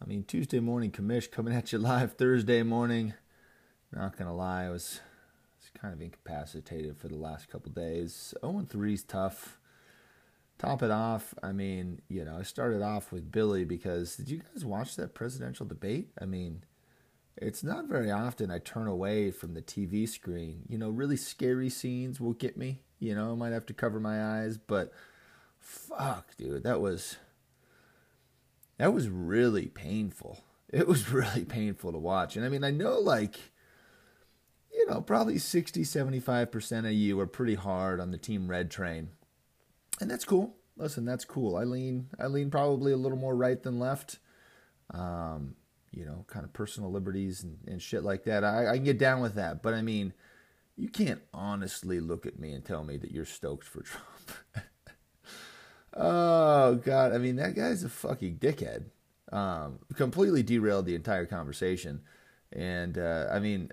I mean, Tuesday morning commish coming at you live Thursday morning. Not going to lie, I was kind of incapacitated for the last couple days. 0-3's tough. Top it off, I mean, you know, I started off with Billy because, did you guys watch that presidential debate? I mean, it's not very often I turn away from the TV screen. You know, really scary scenes will get me. You know, I might have to cover my eyes, but fuck, dude, that was really painful. It was really painful to watch. And I mean, I know, like, you know, probably 60, 75% of you are pretty hard on the Team Red train. And that's cool. Listen, that's cool. I lean probably a little more right than left. You know, kind of personal liberties and shit like that. I can get down with that. But I mean, you can't honestly look at me and tell me that you're stoked for Trump. Oh, God. I mean, that guy's a fucking dickhead. Completely derailed the entire conversation. And, I mean,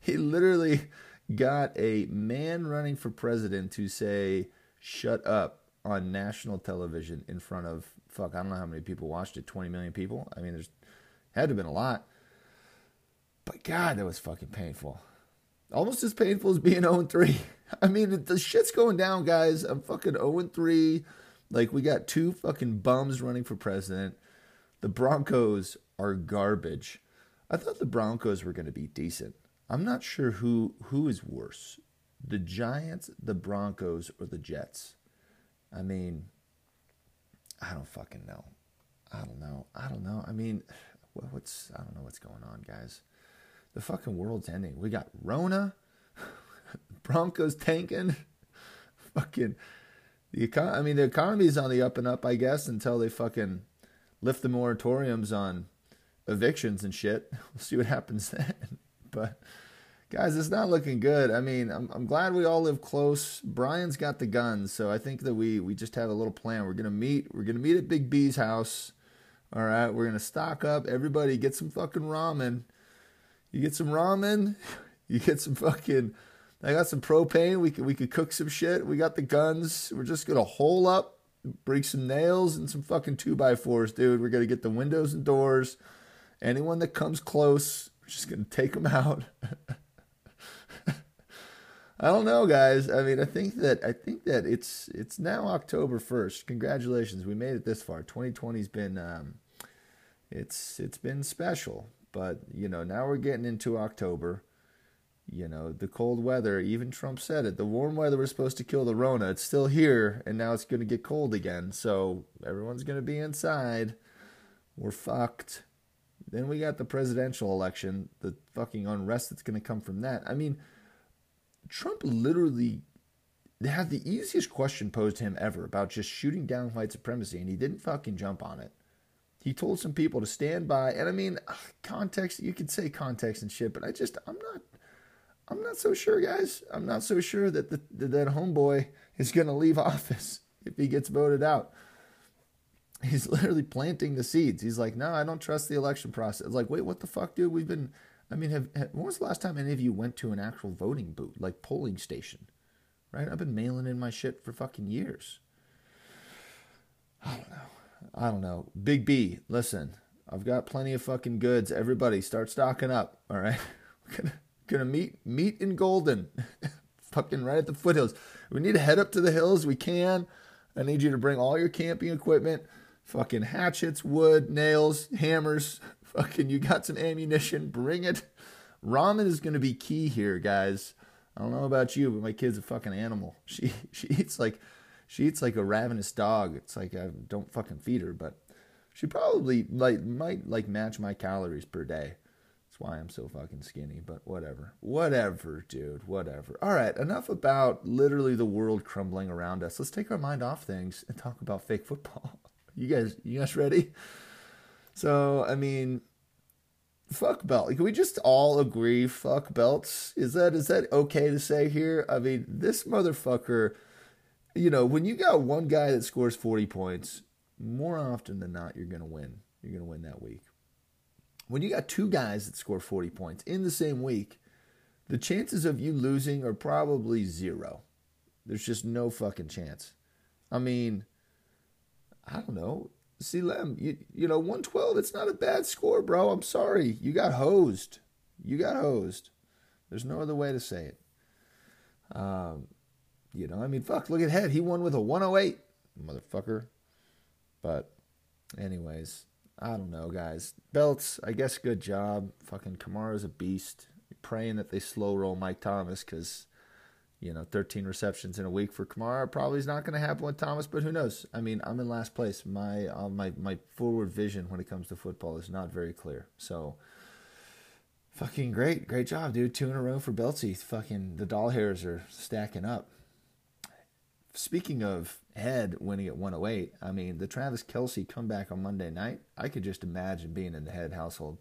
he literally got a man running for president to say, shut up on national television in front of, fuck, I don't know how many people watched it, 20 million people? I mean, there's had to have been a lot. But, God, that was fucking painful. Almost as painful as being 0-3. I mean, the shit's going down, guys. I'm fucking 0-3. Like, we got two fucking bums running for president. The Broncos are garbage. I thought the Broncos were going to be decent. I'm not sure who is worse, the Giants, the Broncos, or the Jets. I mean, I don't know. I mean, I don't know what's going on, guys. The fucking world's ending. We got Rona, Broncos tanking, fucking the economy. I mean, the economy's on the up and up, I guess, until they fucking lift the moratoriums on evictions and shit. We'll see what happens then. But guys, it's not looking good. I mean, I'm glad we all live close. Brian's got the guns, so I think that we just have a little plan. We're gonna meet at Big B's house. All right, we're gonna stock up. Everybody get some fucking ramen. You get some ramen, you get some fucking, I got some propane, we could cook some shit, we got the guns, we're just going to hole up, bring some nails and some fucking 2x4s, dude. We're going to get the windows and doors, anyone that comes close, we're just going to take them out. I don't know, guys. I mean, I think that it's now October 1st, congratulations, we made it this far. 2020's been, it's been special. But, you know, now we're getting into October, you know, the cold weather, even Trump said it, the warm weather was supposed to kill the Rona. It's still here, and now it's going to get cold again. So everyone's going to be inside. We're fucked. Then we got the presidential election, the fucking unrest that's going to come from that. I mean, Trump literally had the easiest question posed to him ever about just shooting down white supremacy, and he didn't fucking jump on it. He told some people to stand by, and I mean, context, you could say context and shit, but I'm not so sure, guys. I'm not so sure that that homeboy is going to leave office if he gets voted out. He's literally planting the seeds. He's like, no, I don't trust the election process. Like, wait, what the fuck, dude? When was the last time any of you went to an actual voting booth, like polling station, right? I've been mailing in my shit for fucking years. I don't know. Big B, listen, I've got plenty of fucking goods. Everybody start stocking up, all right? We're gonna meet in Golden, fucking right at the foothills. We need to head up to the hills. We can. I need you to bring all your camping equipment, fucking hatchets, wood, nails, hammers, fucking you got some ammunition, bring it. Ramen is going to be key here, guys. I don't know about you, but my kid's a fucking animal. She eats like a ravenous dog. It's like I don't fucking feed her, but she probably might match my calories per day. That's why I'm so fucking skinny, but whatever. Whatever, dude. Whatever. All right, enough about literally the world crumbling around us. Let's take our mind off things and talk about fake football. You guys ready? So, I mean, fuck belt. Can we just all agree fuck belts? Is that okay to say here? I mean, this motherfucker, you know, when you got one guy that scores 40 points, more often than not, you're going to win. You're going to win that week. When you got two guys that score 40 points in the same week, the chances of you losing are probably zero. There's just no fucking chance. I mean, I don't know. See, Lem, you know, 112, it's not a bad score, bro. I'm sorry. You got hosed. You got hosed. There's no other way to say it. You know, I mean, fuck, look at Head. He won with a 108, motherfucker. But anyways, I don't know, guys. Belts, I guess good job. Fucking Kamara's a beast. You're praying that they slow roll Mike Thomas because, you know, 13 receptions in a week for Kamara probably is not going to happen with Thomas, but who knows? I mean, I'm in last place. My forward vision when it comes to football is not very clear. So, fucking great job, dude. 2 in a row for Beltsy. Fucking the doll hairs are stacking up. Speaking of Head winning at 108, I mean, the Travis Kelsey comeback on Monday night, I could just imagine being in the Head household.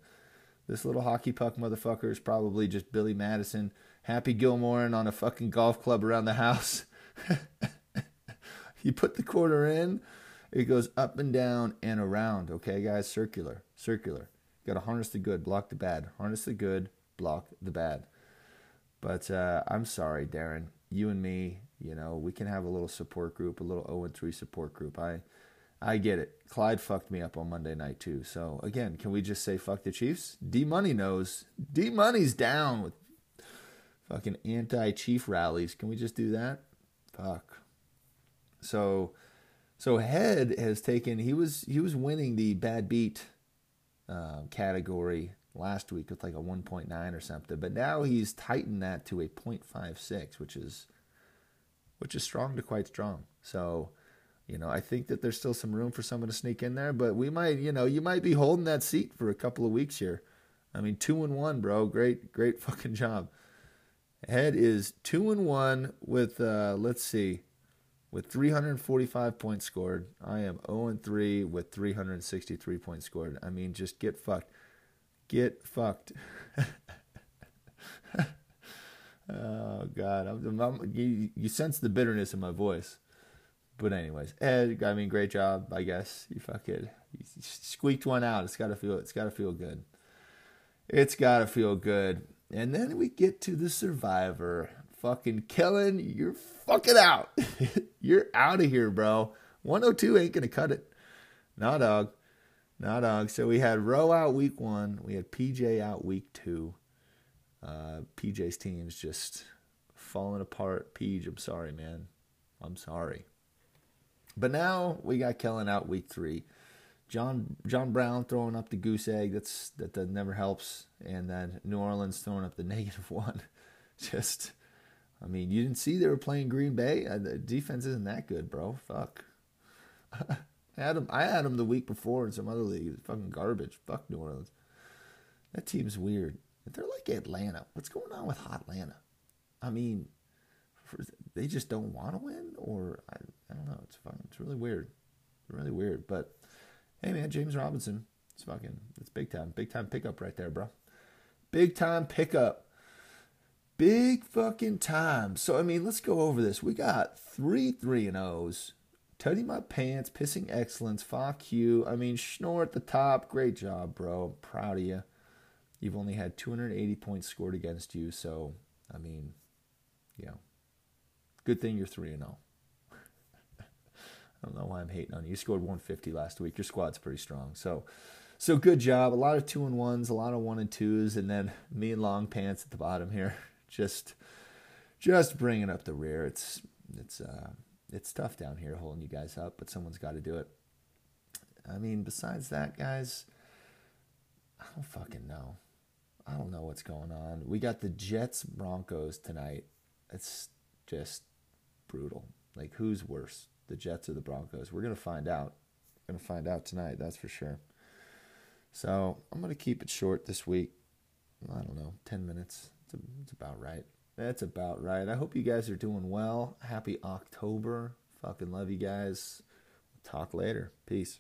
This little hockey puck motherfucker is probably just Billy Madison, Happy Gilmore, and on a fucking golf club around the house. You put the quarter in, it goes up and down and around, okay, guys? Circular. You got to harness the good, block the bad. Harness the good, block the bad. But I'm sorry, Darren. You and me, you know, we can have a little support group, a little 0-3 support group. I get it. Clyde fucked me up on Monday night, too. So, again, can we just say fuck the Chiefs? D-Money knows. D-Money's down with fucking anti-Chief rallies. Can we just do that? Fuck. So Head has taken, he was winning the bad beat category last week with like a 1.9 or something. But now he's tightened that to a 0.56, which is strong to quite strong. So, you know, I think that there's still some room for someone to sneak in there, but we might, you know, you might be holding that seat for a couple of weeks here. I mean, 2-1, bro. Great fucking job. Head is 2-1 with, with 345 points scored. I am 0-3 with 363 points scored. I mean, just get fucked. Get fucked. Oh, God. You sense the bitterness in my voice. But anyways, Ed, I mean, great job, I guess. You squeaked one out. It's got to feel good. It's got to feel good. And then we get to the Survivor. Fucking Kellen, you're fucking out. You're out of here, bro. 102 ain't going to cut it. Nah, dog. So we had Roe out week 1. We had PJ out week 2. PJ's team's just falling apart. PJ, I'm sorry, man. I'm sorry. But now we got Kellen out week 3. John Brown throwing up the goose egg. That never helps. And then New Orleans throwing up the -1. Just, I mean, you didn't see they were playing Green Bay. The defense isn't that good, bro. Fuck. I had him the week before in some other league. It was fucking garbage. Fuck New Orleans. That team's weird. They're like Atlanta. What's going on with Hotlanta? I mean, they just don't want to win, or I don't know. It's fucking. It's really weird. But hey, man, James Robinson. It's big time pickup right there, bro. Big time pickup. Big fucking time. So I mean, let's go over this. We got 3 3-0s. Teddy my pants, pissing excellence, fuck you. I mean, Schnorr at the top. Great job, bro. I'm proud of you. You've only had 280 points scored against you, so, I mean, you know, good thing you're 3-0. I don't know why I'm hating on you. You scored 150 last week. Your squad's pretty strong. So good job. A lot of 2-1s, a lot of 1-2s, and then me and Long Pants at the bottom here. Just bringing up the rear. It's tough down here holding you guys up, but someone's got to do it. I mean, besides that, guys, I don't fucking know. I don't know what's going on. We got the Jets-Broncos tonight. It's just brutal. Like, who's worse, the Jets or the Broncos? We're going to find out. We're going to find out tonight, that's for sure. So I'm going to keep it short this week. I don't know, 10 minutes. It's about right. That's about right. I hope you guys are doing well. Happy October. Fucking love you guys. Talk later. Peace.